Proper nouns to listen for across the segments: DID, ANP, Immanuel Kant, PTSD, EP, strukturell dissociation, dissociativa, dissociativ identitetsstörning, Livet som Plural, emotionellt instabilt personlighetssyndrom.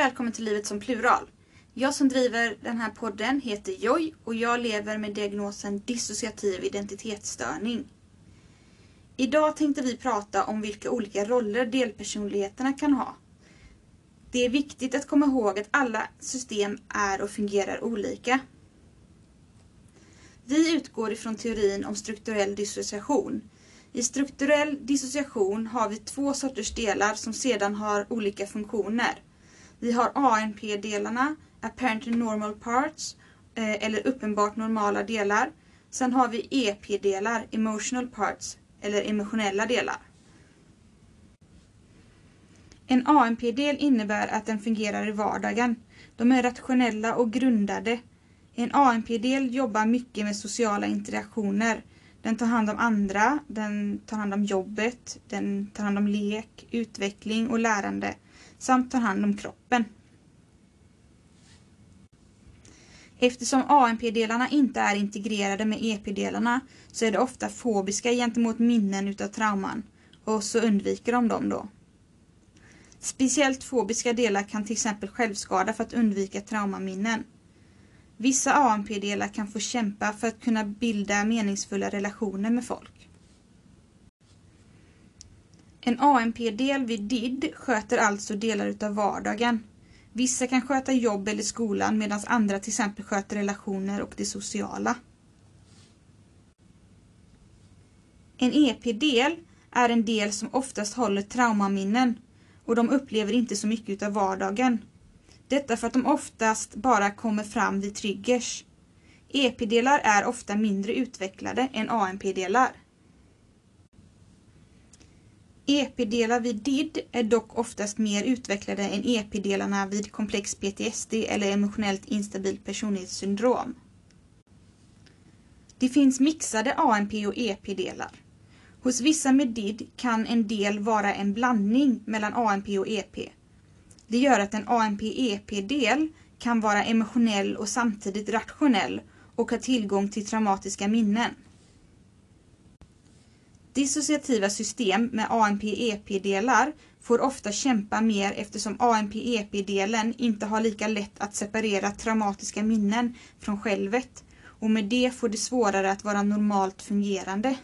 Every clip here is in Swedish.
välkommen till Livet som Plural. Jag som driver den här podden heter Joy och jag lever med diagnosen dissociativ identitetsstörning. Idag tänkte vi prata om vilka olika roller delpersonligheterna kan ha. Det är viktigt att komma ihåg att alla system är och fungerar olika. Vi utgår ifrån teorin om strukturell dissociation. I strukturell dissociation har vi två sorters delar som sedan har olika funktioner. Vi har ANP-delarna, apparently normal parts, eller uppenbart normala delar. Sen har vi EP-delar, emotional parts, eller emotionella delar. En ANP-del innebär att den fungerar i vardagen. De är rationella och grundade. En ANP-del jobbar mycket med sociala interaktioner. Den tar hand om andra, den tar hand om jobbet, den tar hand om lek, utveckling och lärande samt tar hand om kroppen. Eftersom ANP-delarna inte är integrerade med EP-delarna så är det ofta fobiska gentemot minnen utav trauman och så undviker de dem då. Speciellt fobiska delar kan till exempel självskada för att undvika traumaminnen. Vissa ANP-delar kan få kämpa för att kunna bilda meningsfulla relationer med folk. En ANP-del vid DID sköter alltså delar utav vardagen. Vissa kan sköta jobb eller skolan medan andra till exempel sköter relationer och det sociala. En EP-del är en del som oftast håller traumaminnen och de upplever inte så mycket utav vardagen. Detta för att de oftast bara kommer fram vid triggers. EP-delar är ofta mindre utvecklade än ANP-delar. EP-delar vid DID är dock oftast mer utvecklade än EP-delarna vid komplex PTSD eller emotionellt instabilt personlighetssyndrom. Det finns mixade ANP- och EP-delar. Hos vissa med DID kan en del vara en blandning mellan ANP och EP. Det gör att en ANP-EP-del kan vara emotionell och samtidigt rationell och ha tillgång till traumatiska minnen. Dissociativa system med ANP-EP-delar får ofta kämpa mer eftersom ANP-EP-delen inte har lika lätt att separera traumatiska minnen från självet och med det får det svårare att vara normalt fungerande.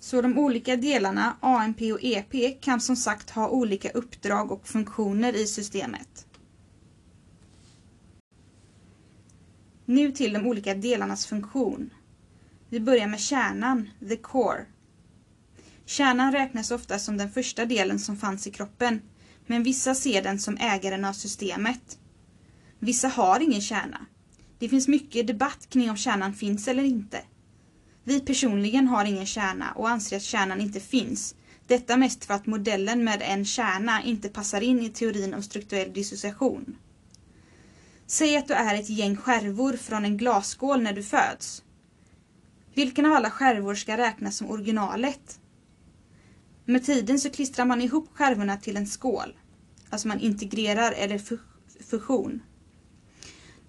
Så de olika delarna, ANP och EP, kan som sagt ha olika uppdrag och funktioner i systemet. Nu till de olika delarnas funktion. Vi börjar med kärnan, the core. Kärnan räknas ofta som den första delen som fanns i kroppen, men vissa ser den som ägaren av systemet. Vissa har ingen kärna. Det finns mycket debatt kring om kärnan finns eller inte. Vi personligen har ingen kärna och anser att kärnan inte finns. Detta mest för att modellen med en kärna inte passar in i teorin om strukturell dissociation. Säg att du är ett gäng skärvor från en glasskål när du föds. Vilken av alla skärvor ska räknas som originalet? Med tiden så klistrar man ihop skärvorna till en skål. Alltså man integrerar eller fusion.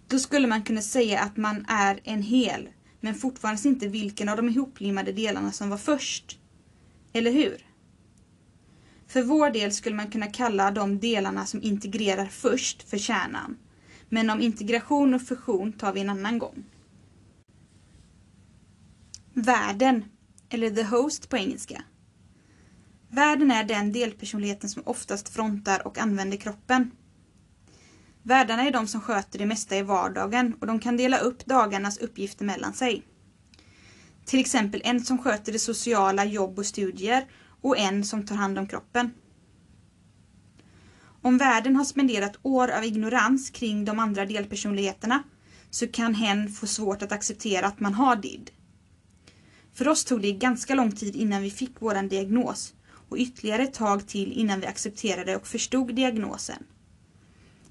Då skulle man kunna säga att man är en hel, men fortfarande inte vilken av de ihoplimmade delarna som var först. Eller hur? För vår del skulle man kunna kalla de delarna som integrerar först för kärnan. Men om integration och fusion tar vi en annan gång. Värden, eller the host på engelska. Värden är den delpersonligheten som oftast frontar och använder kroppen. Värdarna är de som sköter det mesta i vardagen och de kan dela upp dagarnas uppgifter mellan sig. Till exempel en som sköter det sociala, jobb och studier och en som tar hand om kroppen. Om värden har spenderat år av ignorans kring de andra delpersonligheterna så kan hen få svårt att acceptera att man har DID. För oss tog det ganska lång tid innan vi fick våran diagnos och ytterligare ett tag till innan vi accepterade och förstod diagnosen.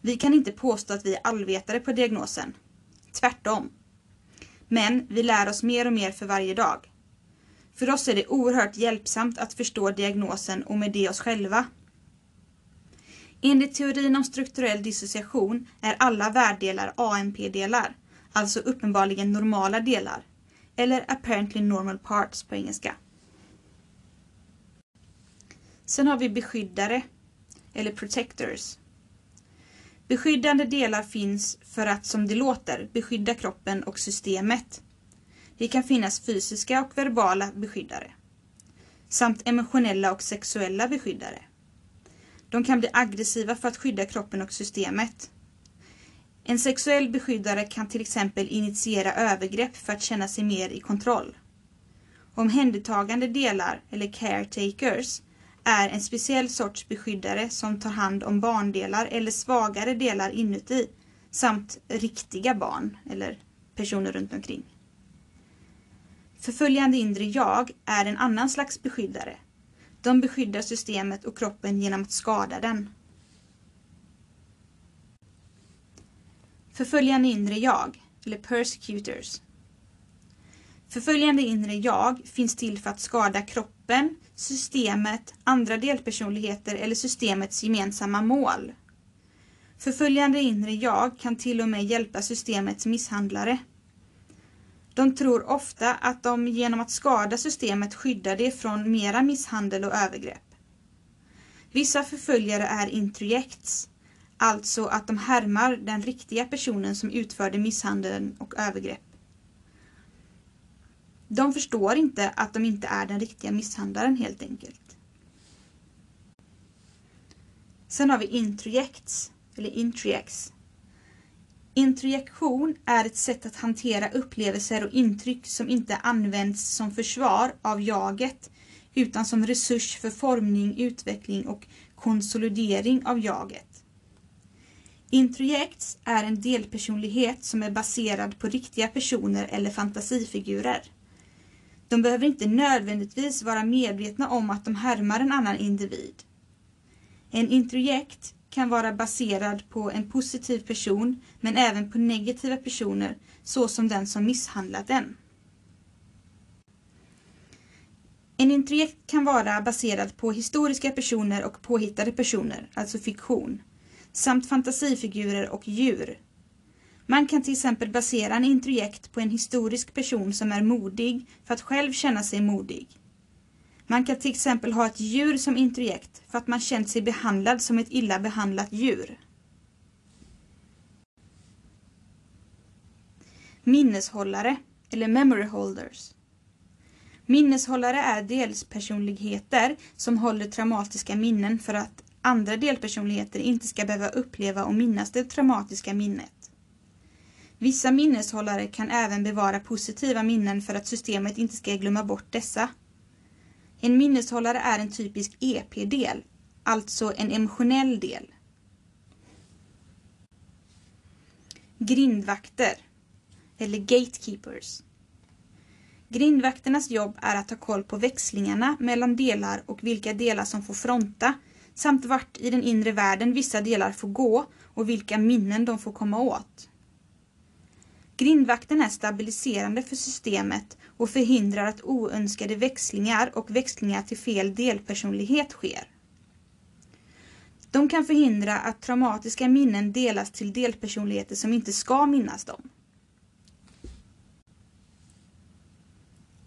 Vi kan inte påstå att vi är allvetare på diagnosen. Tvärtom. Men vi lär oss mer och mer för varje dag. För oss är det oerhört hjälpsamt att förstå diagnosen och med det oss själva. Enligt teorin om strukturell dissociation är alla värdedelar ANP-delar, alltså uppenbarligen normala delar, eller apparently normal parts på engelska. Sen har vi beskyddare. eller protectors. Beskyddande delar finns för att, som det låter, beskydda kroppen och systemet. Det kan finnas fysiska och verbala beskyddare, samt emotionella och sexuella beskyddare. De kan bli aggressiva för att skydda kroppen och systemet. En sexuell beskyddare kan till exempel initiera övergrepp för att känna sig mer i kontroll. Omhändertagande delar, eller caretakers, är en speciell sorts beskyddare som tar hand om barndelar eller svagare delar inuti, samt riktiga barn eller personer runt omkring. Förföljande inre jag är en annan slags beskyddare. De beskyddar systemet och kroppen genom att skada den. Förföljande inre jag, eller persecutors. Förföljande inre jag finns till för att skada kroppen, systemet, andra delpersonligheter eller systemets gemensamma mål. Förföljande inre jag kan till och med hjälpa systemets misshandlare. De tror ofta att de genom att skada systemet skyddar det från mera misshandel och övergrepp. Vissa förföljare är introjekts, alltså att de härmar den riktiga personen som utförde misshandeln och övergrepp. De förstår inte att de inte är den riktiga misshandlaren helt enkelt. Sen har vi introjekts, eller introjekts. Introjektion är ett sätt att hantera upplevelser och intryck som inte används som försvar av jaget utan som resurs för formning, utveckling och konsolidering av jaget. Introjekts är en delpersonlighet som är baserad på riktiga personer eller fantasifigurer. De behöver inte nödvändigtvis vara medvetna om att de härmar en annan individ. En introjekt kan vara baserad på en positiv person men även på negativa personer såsom den som misshandlat den. En introjekt kan vara baserad på historiska personer och påhittade personer, alltså fiktion, samt fantasifigurer och djur. Man kan till exempel basera en introjekt på en historisk person som är modig för att själv känna sig modig. Man kan till exempel ha ett djur som introjekt för att man känt sig behandlad som ett illa behandlat djur. Minneshållare, eller memory holders. Minneshållare är delpersonligheter som håller traumatiska minnen för att andra delpersonligheter inte ska behöva uppleva och minnas det traumatiska minnet. Vissa minneshållare kan även bevara positiva minnen för att systemet inte ska glömma bort dessa. En minneshållare är en typisk EP-del, alltså en emotionell del. Grindvakter, eller gatekeepers. Grindvakternas jobb är att ta koll på växlingarna mellan delar och vilka delar som får fronta, samt vart i den inre världen vissa delar får gå och vilka minnen de får komma åt. Grindvakten är stabiliserande för systemet och förhindrar att oönskade växlingar och växlingar till fel delpersonlighet sker. De kan förhindra att traumatiska minnen delas till delpersonligheter som inte ska minnas dem.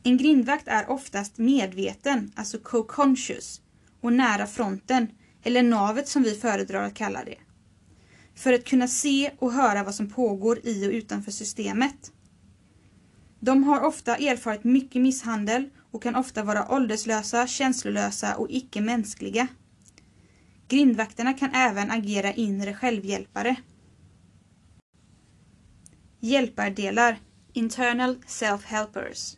En grindvakt är oftast medveten, alltså co-conscious, och nära fronten, eller navet som vi föredrar att kalla det, för att kunna se och höra vad som pågår i och utanför systemet. De har ofta erfarit mycket misshandel och kan ofta vara ålderslösa, känslolösa och icke-mänskliga. Grindvakterna kan även agera inre självhjälpare. Hjälpardelar, internal self-helpers.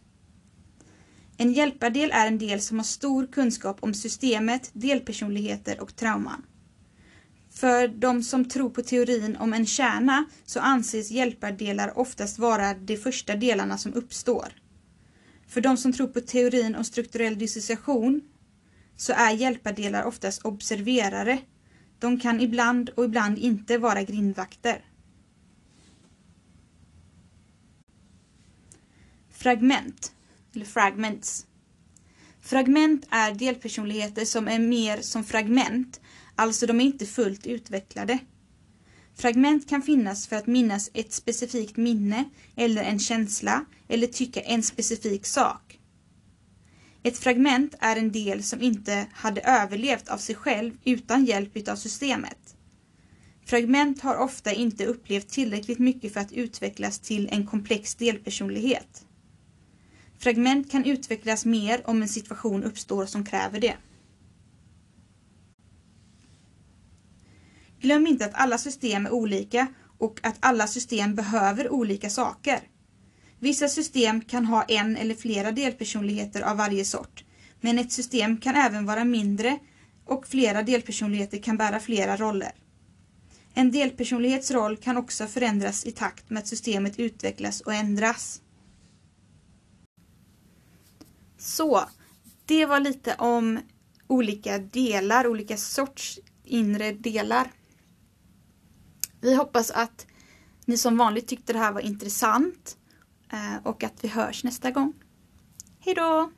En hjälpardel är en del som har stor kunskap om systemet, delpersonligheter och trauman. För de som tror på teorin om en kärna så anses hjälpardelar oftast vara de första delarna som uppstår. För de som tror på teorin om strukturell dissociation så är hjälpardelar oftast observerare. De kan ibland och ibland inte vara grindvakter. Fragment, eller fragments. Fragment är delpersonligheter som är mer som fragment. Alltså de är inte fullt utvecklade. Fragment kan finnas för att minnas ett specifikt minne eller en känsla eller tycka en specifik sak. Ett fragment är en del som inte hade överlevt av sig själv utan hjälp av systemet. Fragment har ofta inte upplevt tillräckligt mycket för att utvecklas till en komplex delpersonlighet. Fragment kan utvecklas mer om en situation uppstår som kräver det. Glöm inte att alla system är olika och att alla system behöver olika saker. Vissa system kan ha en eller flera delpersonligheter av varje sort, men ett system kan även vara mindre och flera delpersonligheter kan bära flera roller. En delpersonlighets roll kan också förändras i takt med att systemet utvecklas och ändras. Så, det var lite om olika delar, olika sorts inre delar. Vi hoppas att ni som vanligt tyckte det här var intressant och att vi hörs nästa gång. Hej då!